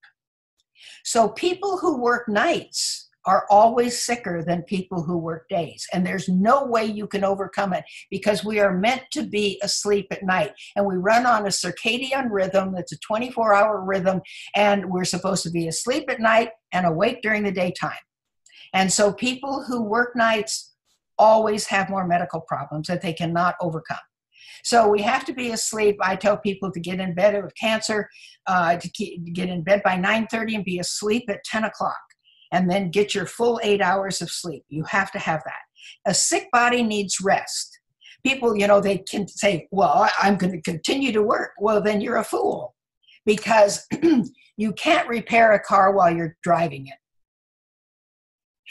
So people who work nights are always sicker than people who work days. And there's no way you can overcome it, because we are meant to be asleep at night. And we run on a circadian rhythm that's a twenty-four hour rhythm, and we're supposed to be asleep at night and awake during the daytime. And so people who work nights always have more medical problems that they cannot overcome. So we have to be asleep. I tell people to get in bed with cancer, uh, to keep, get in bed by nine thirty and be asleep at ten o'clock, and then get your full eight hours of sleep. You have to have that. A sick body needs rest. People, you know, they can say, well, I'm going to continue to work. Well, then you're a fool, because you can't repair a car while you're driving it.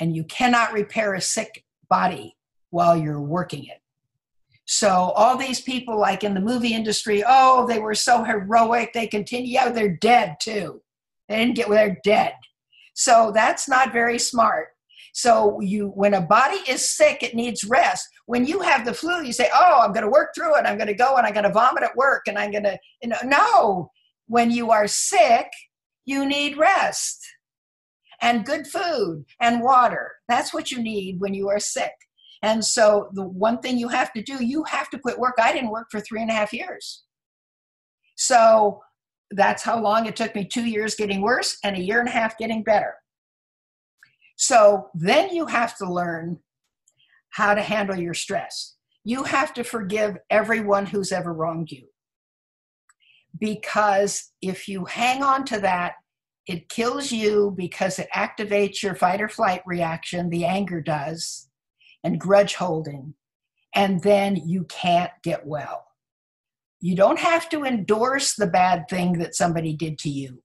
And you cannot repair a sick body while you're working it. So all these people, like in the movie industry, oh, they were so heroic, they continue, yeah, they're dead too. They didn't get, they're dead. So that's not very smart. So you, when a body is sick, it needs rest. When you have the flu, you say, oh, I'm going to work through it. I'm going to go and I'm going to vomit at work and I'm going to, you know, no. When you are sick, you need rest and good food and water. That's what you need when you are sick. And so the one thing you have to do, you have to quit work. I didn't work for three and a half years. So that's how long it took me, two years getting worse and a year and a half getting better. So then you have to learn how to handle your stress. You have to forgive everyone who's ever wronged you. Because if you hang on to that, it kills you, because it activates your fight or flight reaction, the anger does, and grudge holding, and then you can't get well. You don't have to endorse the bad thing that somebody did to you,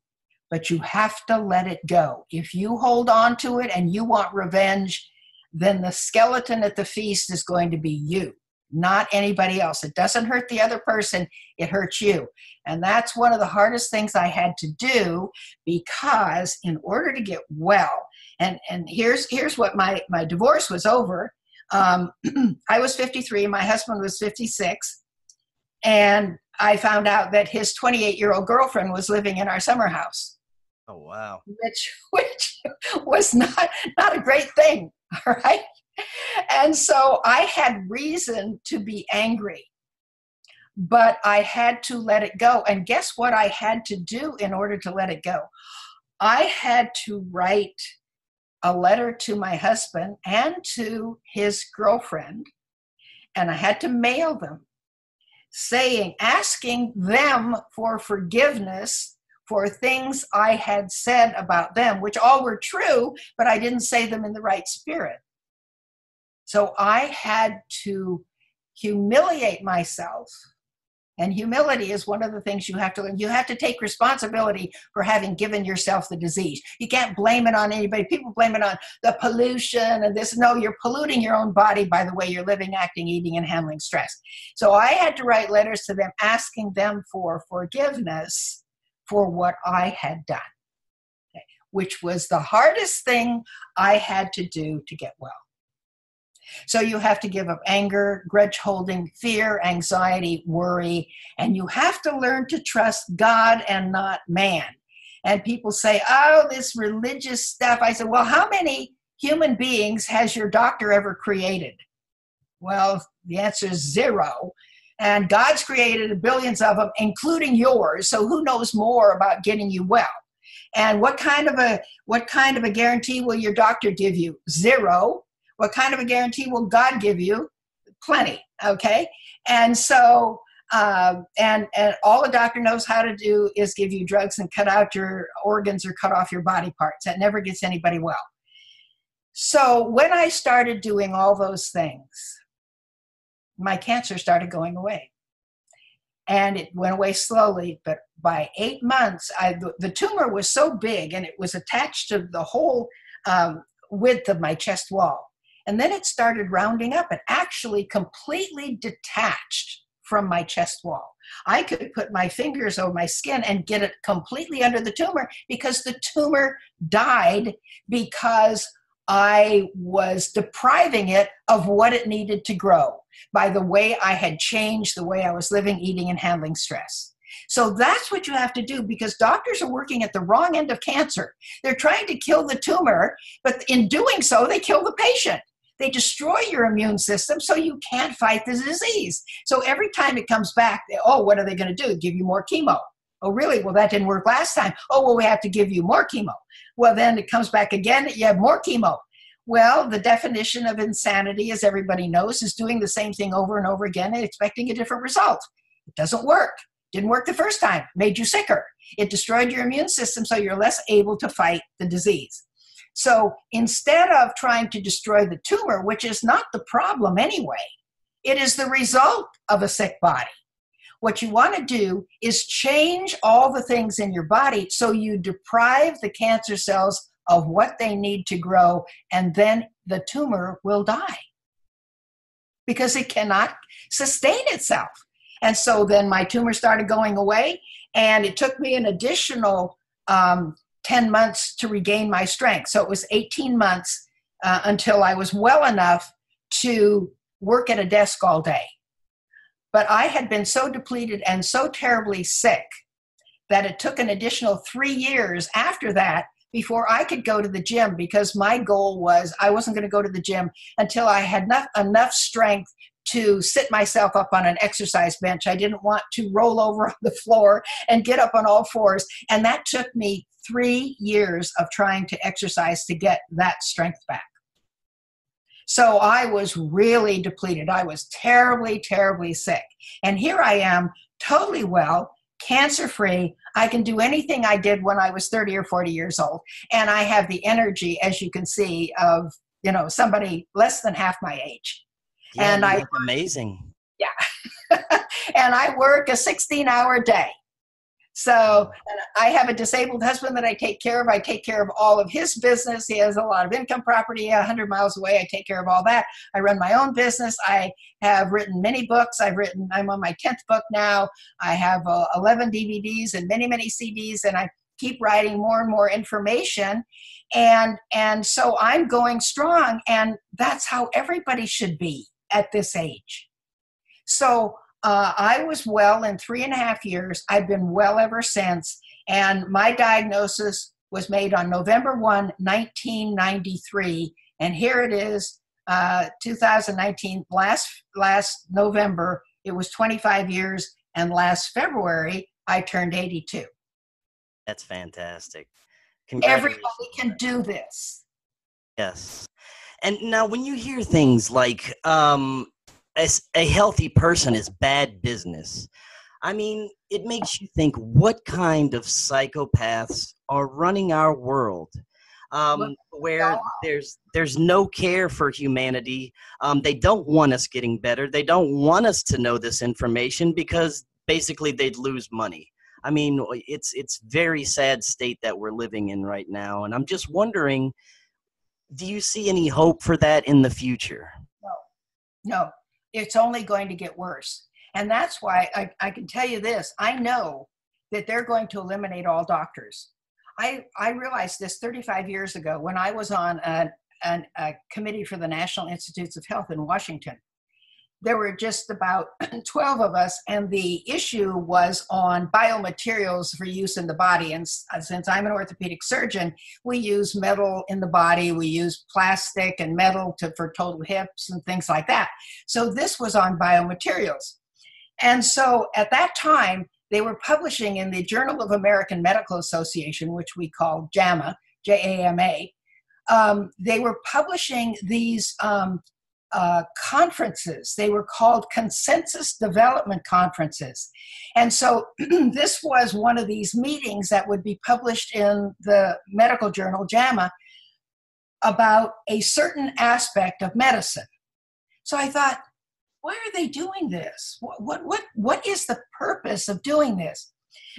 but you have to let it go. If you hold on to it and you want revenge, then the skeleton at the feast is going to be you, not anybody else. It doesn't hurt the other person, it hurts you. And that's one of the hardest things I had to do, because in order to get well, and, and here's, here's what my, my divorce was over. Um, I was fifty-three, my husband was fifty-six, and I found out that his twenty-eight-year-old girlfriend was living in our summer house. Oh, wow. Which, which was not, not a great thing, all right? And so I had reason to be angry, but I had to let it go. And guess what I had to do in order to let it go? I had to write a letter to my husband and to his girlfriend, and I had to mail them, saying, asking them for forgiveness for things I had said about them, which all were true, but I didn't say them in the right spirit. So I had to humiliate myself. And humility is one of the things you have to learn. You have to take responsibility for having given yourself the disease. You can't blame it on anybody. People blame it on the pollution and this. No, you're polluting your own body by the way you're living, acting, eating, and handling stress. So I had to write letters to them asking them for forgiveness for what I had done, okay, which was the hardest thing I had to do to get well. So you have to give up anger, grudge holding, fear, anxiety, worry, and you have to learn to trust God and not man. And people say, oh, this religious stuff. I said, well, how many human beings has your doctor ever created? Well, the answer is zero. And God's created billions of them, including yours. So who knows more about getting you well? And what kind of a what kind of a guarantee will your doctor give you? Zero. What kind of a guarantee will God give you? Plenty. Okay. And so, uh, and and all a doctor knows how to do is give you drugs and cut out your organs or cut off your body parts. That never gets anybody well. So when I started doing all those things, my cancer started going away. And it went away slowly, but by eight months, I, the, the tumor was so big and it was attached to the whole um, width of my chest wall. And then it started rounding up and actually completely detached from my chest wall. I could put my fingers over my skin and get it completely under the tumor because the tumor died because I was depriving it of what it needed to grow by the way I had changed the way I was living, eating, and handling stress. So that's what you have to do because doctors are working at the wrong end of cancer. They're trying to kill the tumor, but in doing so, they kill the patient. They destroy your immune system so you can't fight the disease. So every time it comes back, they, oh, what are they going to do? Give you more chemo. Oh, really? Well, that didn't work last time. Oh, well, we have to give you more chemo. Well, then it comes back again. You have more chemo. Well, the definition of insanity, as everybody knows, is doing the same thing over and over again and expecting a different result. It doesn't work. Didn't work the first time. Made you sicker. It destroyed your immune system, so you're less able to fight the disease. So instead of trying to destroy the tumor, which is not the problem anyway, it is the result of a sick body. What you want to do is change all the things in your body so you deprive the cancer cells of what they need to grow, and then the tumor will die because it cannot sustain itself. And so then my tumor started going away, and it took me an additional um, ten months to regain my strength. So it was eighteen months uh, until I was well enough to work at a desk all day. But I had been so depleted and so terribly sick that it took an additional three years after that before I could go to the gym, because my goal was I wasn't going to go to the gym until I had enough, enough strength to sit myself up on an exercise bench. I didn't want to roll over on the floor and get up on all fours. And that took me three years of trying to exercise to get that strength back. So I was really depleted. I was terribly, terribly sick. And here I am, totally well, cancer-free. I can do anything I did when I was thirty or forty years old. And I have the energy, as you can see, of, you know, somebody less than half my age. Yeah, and I amazing. Yeah. And I work a sixteen hour day. So and I have a disabled husband that I take care of. I take care of all of his business. He has a lot of income property one hundred miles away. I take care of all that. I run my own business. I have written many books. I've written, I'm on my tenth book now. I have uh, eleven D V Ds and many, many C Ds, and I keep writing more and more information. And, and so I'm going strong, and that's how everybody should be at this age. So uh, I was well in three and a half years. I've been well ever since. And my diagnosis was made on November first, nineteen ninety-three. And here it is, uh, two thousand nineteen, last, last November, it was twenty-five years. And last February, I turned eighty-two. That's fantastic. Everybody can do this. Yes. And now when you hear things like um, as a healthy person is bad business, I mean, it makes you think, what kind of psychopaths are running our world um, where there's, there's no care for humanity? Um, they don't want us getting better. They don't want us to know this information because basically they'd lose money. I mean, it's it's very sad state that we're living in right now. And I'm just wondering, do you see any hope for that in the future? No, no, it's only going to get worse. And that's why I, I can tell you this. I know that they're going to eliminate all doctors. I, I realized this thirty-five years ago when I was on a, an, a committee for the National Institutes of Health in Washington. there were just about twelve of us, and the issue was on biomaterials for use in the body. And since I'm an orthopedic surgeon, we use metal in the body. We use plastic and metal to, for total hips and things like that. So this was on biomaterials. And so at that time, they were publishing in the Journal of American Medical Association, which we call JAMA, J A M A. Um, they were publishing these um, Uh, conferences. They were called consensus development conferences. And so this was one of these meetings that would be published in the medical journal JAMA about a certain aspect of medicine. So I thought, why are they doing this? What, what, what, what is the purpose of doing this?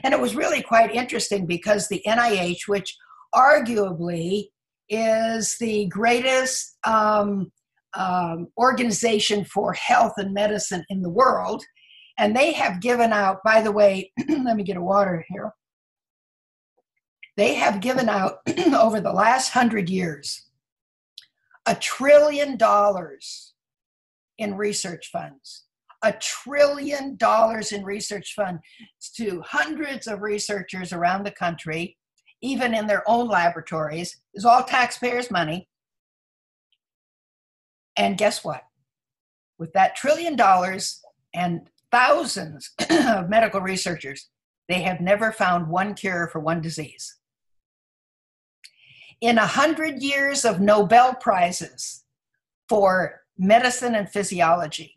And it was really quite interesting because the N I H, which arguably is the greatest um, Um, organization for health and medicine in the world. And they have given out, by the way, let me get a water here. They have given out over the last hundred years, a trillion dollars in research funds, a trillion dollars in research funds to hundreds of researchers around the country, even in their own laboratories. It's all taxpayers' money. And guess what? With that trillion dollars and thousands of medical researchers, they have never found one cure for one disease. In a hundred years of Nobel Prizes for medicine and physiology,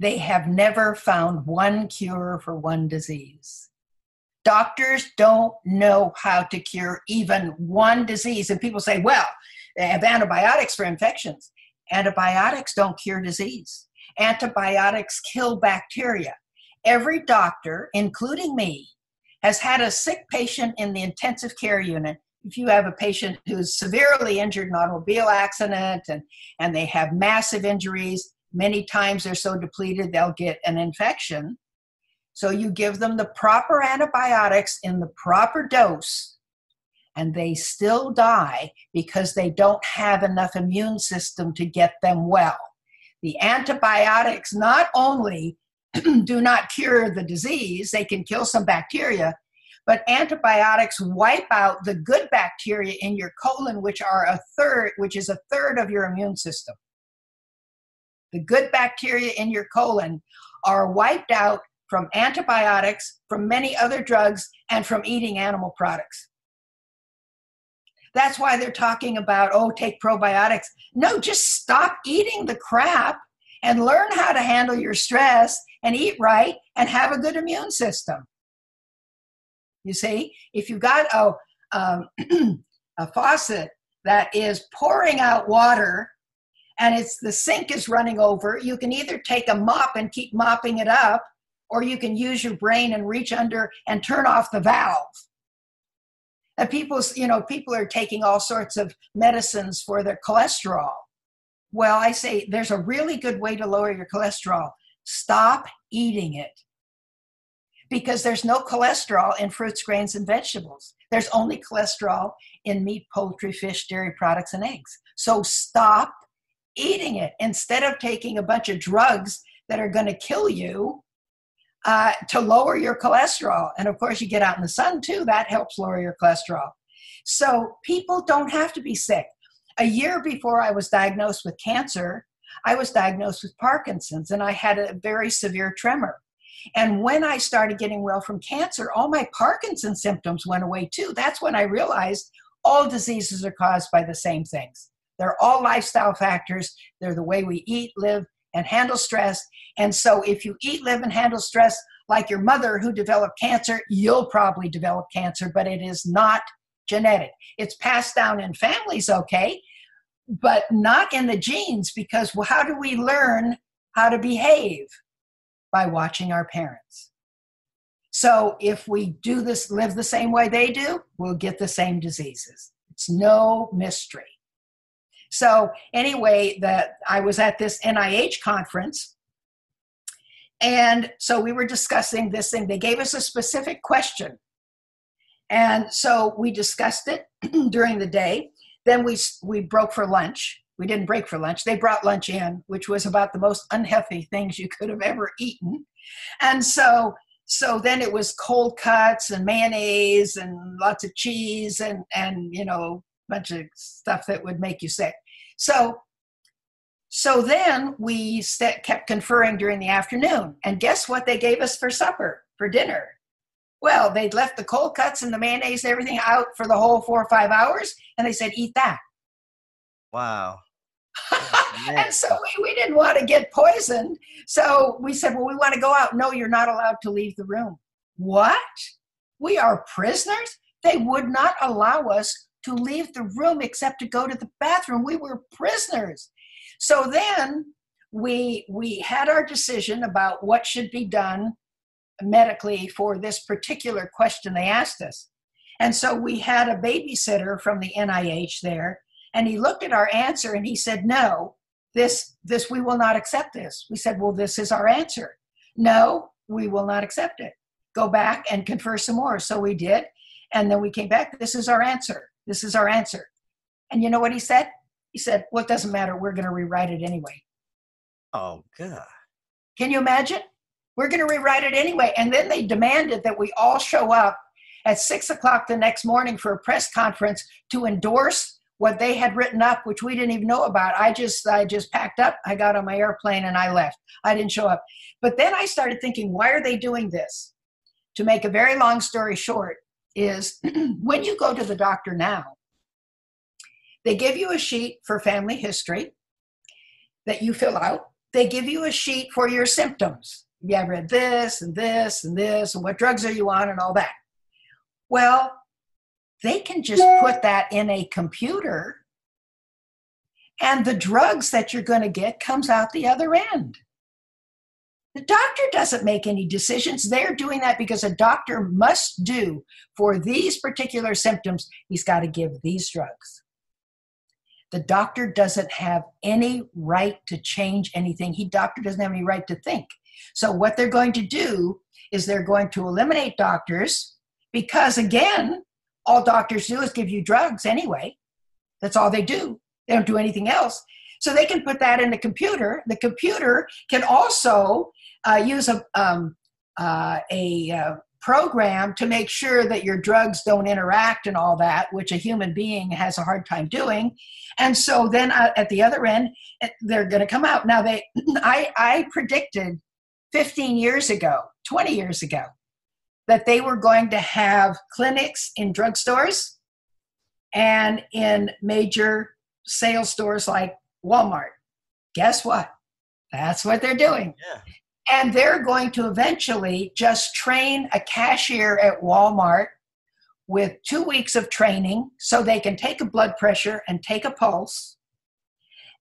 they have never found one cure for one disease. Doctors don't know how to cure even one disease. And people say, well, they have antibiotics for infections. Antibiotics don't cure disease. Antibiotics kill bacteria. Every doctor, including me, has had a sick patient in the intensive care unit. If you have a patient who's severely injured in an automobile accident and, and they have massive injuries, many times they're so depleted they'll get an infection. So you give them the proper antibiotics in the proper dose, and they still die because they don't have enough immune system to get them well. The antibiotics not only do not cure the disease, they can kill some bacteria, but antibiotics wipe out the good bacteria in your colon, which are a third, which is a third of your immune system. The good bacteria in your colon are wiped out from antibiotics, from many other drugs, and from eating animal products. That's why they're talking about, oh, take probiotics. No, just stop eating the crap and learn how to handle your stress and eat right and have a good immune system. You see, if you've got a, um, a faucet that is pouring out water and it's the sink is running over, you can either take a mop and keep mopping it up, or you can use your brain and reach under and turn off the valve. And people, you know, people are taking all sorts of medicines for their cholesterol. Well, I say there's a really good way to lower your cholesterol. Stop eating it. Because there's no cholesterol in fruits, grains, and vegetables. There's only cholesterol in meat, poultry, fish, dairy products, and eggs. So stop eating it. Instead of taking a bunch of drugs that are going to kill you, Uh, to lower your cholesterol. And of course you get out in the sun too, that helps lower your cholesterol. So people don't have to be sick. A year before I was diagnosed with cancer, I was diagnosed with Parkinson's and I had a very severe tremor. And when I started getting well from cancer, all my Parkinson symptoms went away too. That's when I realized all diseases are caused by the same things. They're all lifestyle factors. They're the way we eat, live, and handle stress. And so if you eat, live, and handle stress like your mother who developed cancer, you'll probably develop cancer, but it is not genetic. It's passed down in families, okay, but not in the genes, because well, how do we learn how to behave? By watching our parents. So if we do this, live the same way they do, we'll get the same diseases. It's no mystery. So anyway, the, I was at this N I H conference, and so we were discussing this thing. They gave us a specific question, and so we discussed it during the day. Then we, we broke for lunch. We didn't break for lunch. They brought lunch in, which was about the most unhealthy things you could have ever eaten. And so so then it was cold cuts and mayonnaise and lots of cheese and, and you know, a bunch of stuff that would make you sick. So so then we st- kept conferring during the afternoon. And guess what they gave us for supper, for dinner? Well, they'd left the cold cuts and the mayonnaise and everything out for the whole four or five hours. And they said, eat that. Wow. And so we, we didn't want to get poisoned. So we said, well, we want to go out. No, you're not allowed to leave the room. What? We are prisoners? They would not allow us to leave the room except to go to the bathroom. We were prisoners. So then we, we had our decision about what should be done medically for this particular question they asked us. And so we had a babysitter from the N I H there, and he looked at our answer and he said, no, this, this, we will not accept this. We said, well, this is our answer. No, we will not accept it. Go back and confer some more. So we did. And then we came back. This is our answer. This is our answer. And you know what he said? He said, well, it doesn't matter. We're going to rewrite it anyway. Oh, God. Can you imagine? We're going to rewrite it anyway. And then they demanded that we all show up at six o'clock the next morning for a press conference to endorse what they had written up, which we didn't even know about. I just, I just packed up. I got on my airplane and I left. I didn't show up. But then I started thinking, why are they doing this? To make a very long story short is when you go to the doctor now, they give you a sheet for family history that you fill out. They give you a sheet for your symptoms. Yeah, I read this and this and this and what drugs are you on and all that. Well, they can just put that in a computer and the drugs that you're going to get comes out the other end. The doctor doesn't make any decisions. They're doing that because a doctor must do for these particular symptoms, he's got to give these drugs. The doctor doesn't have any right to change anything. He doctor doesn't have any right to think. So what they're going to do is they're going to eliminate doctors because, again, all doctors do is give you drugs anyway. That's all they do. They don't do anything else. So they can put that in the computer. The computer can also uh, use a, um, uh, a uh, program to make sure that your drugs don't interact and all that, which a human being has a hard time doing. And so then uh, at the other end, they're going to come out. Now, they, I, I predicted fifteen years ago, twenty years ago, that they were going to have clinics in drugstores and in major sales stores like Walmart. Guess what? That's what they're doing. Yeah. And they're going to eventually just train a cashier at Walmart with two weeks of training so they can take a blood pressure and take a pulse.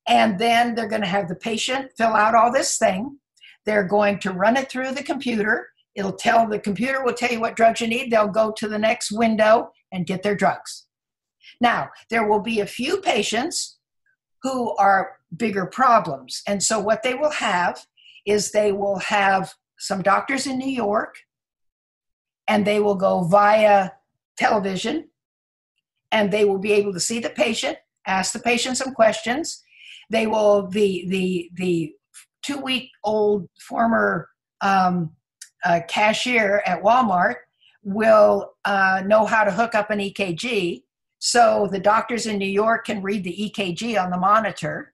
And then they're going to have the patient fill out all this thing. They're going to run it through the computer. It'll tell, the computer will tell you what drugs you need. They'll go to the next window and get their drugs. Now, there will be a few patients who are bigger problems. And so what they will have is they will have some doctors in New York, and they will go via television, and they will be able to see the patient, ask the patient some questions. They will, the the the two-week-old former um, uh, cashier at Walmart will uh, know how to hook up an E K G. So the doctors in New York can read the E K G on the monitor.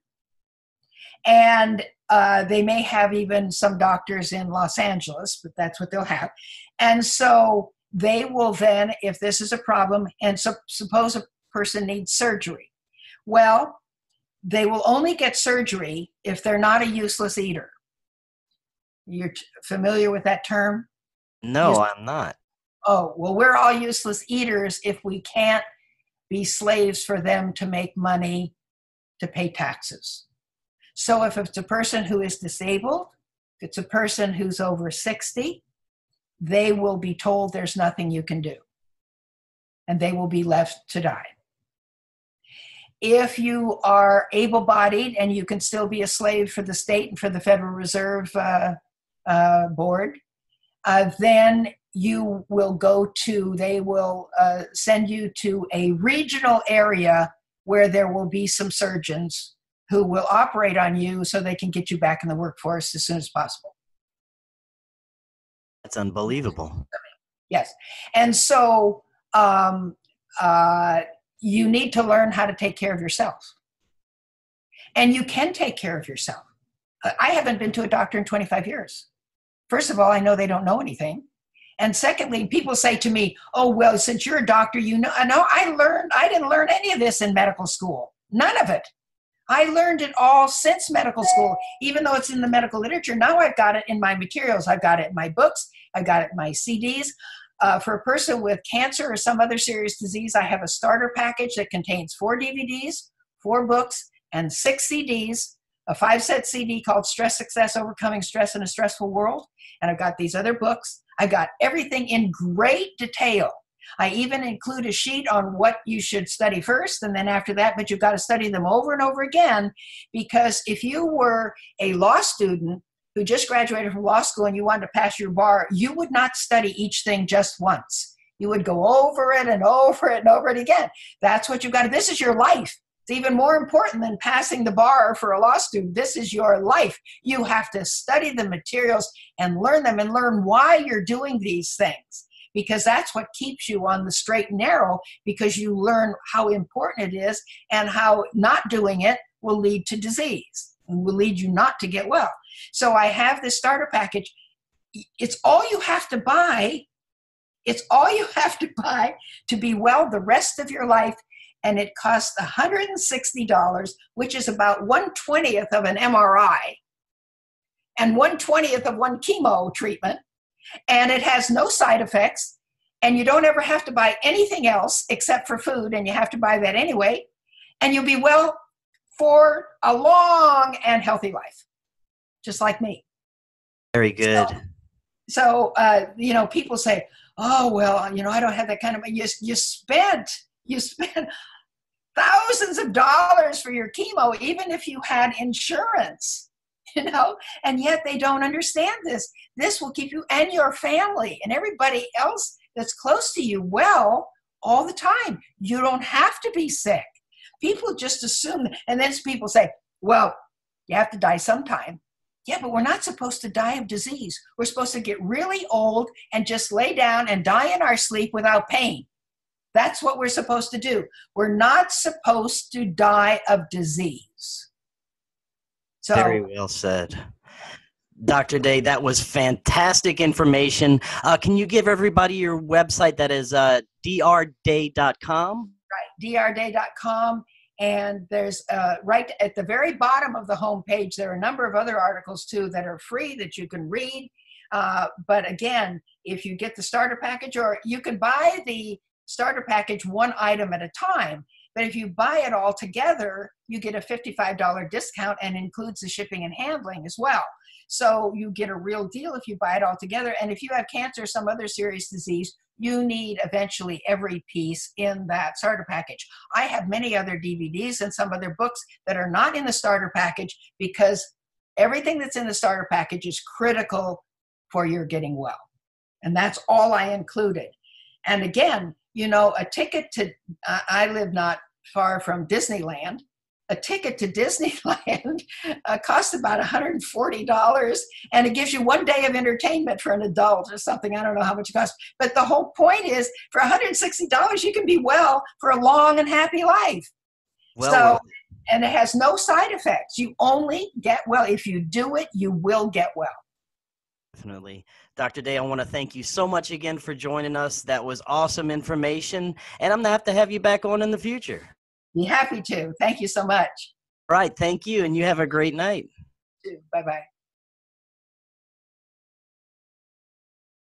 And uh, they may have even some doctors in Los Angeles, but that's what they'll have. And so they will then, if this is a problem, and so, suppose a person needs surgery. Well, they will only get surgery if they're not a useless eater. You're t- familiar with that term? No, useless- I'm not. Oh, well, we're all useless eaters if we can't be slaves for them to make money to pay taxes. So if it's a person who is disabled, if it's a person who's over sixty, they will be told there's nothing you can do, and they will be left to die. If you are able-bodied and you can still be a slave for the state and for the Federal Reserve uh, uh, Board, uh, then you will go to, they will uh, send you to a regional area where there will be some surgeons who will operate on you so they can get you back in the workforce as soon as possible. That's unbelievable. Yes. And so um, uh, you need to learn how to take care of yourself. And you can take care of yourself. I haven't been to a doctor in twenty-five years. First of all, I know they don't know anything. And secondly, people say to me, oh, well, since you're a doctor, you know, no, I learned, I didn't learn any of this in medical school. None of it. I learned it all since medical school, even though it's in the medical literature. Now I've got it in my materials. I've got it in my books. I've got it in my C Ds. Uh, for a person with cancer or some other serious disease, I have a starter package that contains four D V Ds, four books, and six C Ds, a five-set C D called Stress Success: Overcoming Stress in a Stressful World. And I've got these other books. I've got everything in great detail. I even include a sheet on what you should study first and then after that, but you've got to study them over and over again, because if you were a law student who just graduated from law school and you wanted to pass your bar, you would not study each thing just once. You would go over it and over it and over it again. That's what you've got to, this is your life. It's even more important than passing the bar for a law student. This is your life. You have to study the materials and learn them and learn why you're doing these things, because that's what keeps you on the straight and narrow, because you learn how important it is and how not doing it will lead to disease and will lead you not to get well. So I have this starter package. It's all you have to buy. It's all you have to buy to be well the rest of your life. And it costs one hundred sixty dollars, which is about one twentieth of an M R I and one twentieth of one chemo treatment. And it has no side effects. And you don't ever have to buy anything else except for food. And you have to buy that anyway. And you'll be well for a long and healthy life, just like me. Very good. So, so uh, you know, people say, oh, well, you know, I don't have that kind of money. You, you spent, you spent thousands of dollars for your chemo, even if you had insurance. You know, and yet they don't understand this. This will keep you and your family and everybody else that's close to you well all the time. You don't have to be sick. People just assume, and then people say, well, you have to die sometime. Yeah, but we're not supposed to die of disease. We're supposed to get really old and just lay down and die in our sleep without pain. That's what we're supposed to do. We're not supposed to die of disease. So, very well said. Doctor Day, that was fantastic information. Uh, can you give everybody your website? That is uh, D R day dot com? Right, D R day dot com. And there's uh, right at the very bottom of the homepage, there are a number of other articles, too, that are free that you can read. Uh, but again, if you get the starter package, or you can buy the starter package one item at a time. But if you buy it all together, you get a fifty-five dollars discount and includes the shipping and handling as well. So you get a real deal if you buy it all together. And if you have cancer or some other serious disease, you need eventually every piece in that starter package. I have many other D V Ds and some other books that are not in the starter package, because everything that's in the starter package is critical for your getting well. And that's all I included. And again, you know, a ticket to, uh, I live not far from Disneyland. A ticket to Disneyland uh, costs about one hundred forty dollars, and it gives you one day of entertainment for an adult or something. I don't know how much it costs. But the whole point is, for one hundred sixty dollars, you can be well for a long and happy life. Well, so, well. And it has no side effects. You only get well. If you do it, you will get well. Definitely. Doctor Day, I want to thank you so much again for joining us. That was awesome information, and I'm going to have to have you back on in the future. Be happy to. Thank you so much. All right. Thank you, and you have a great night. Bye-bye.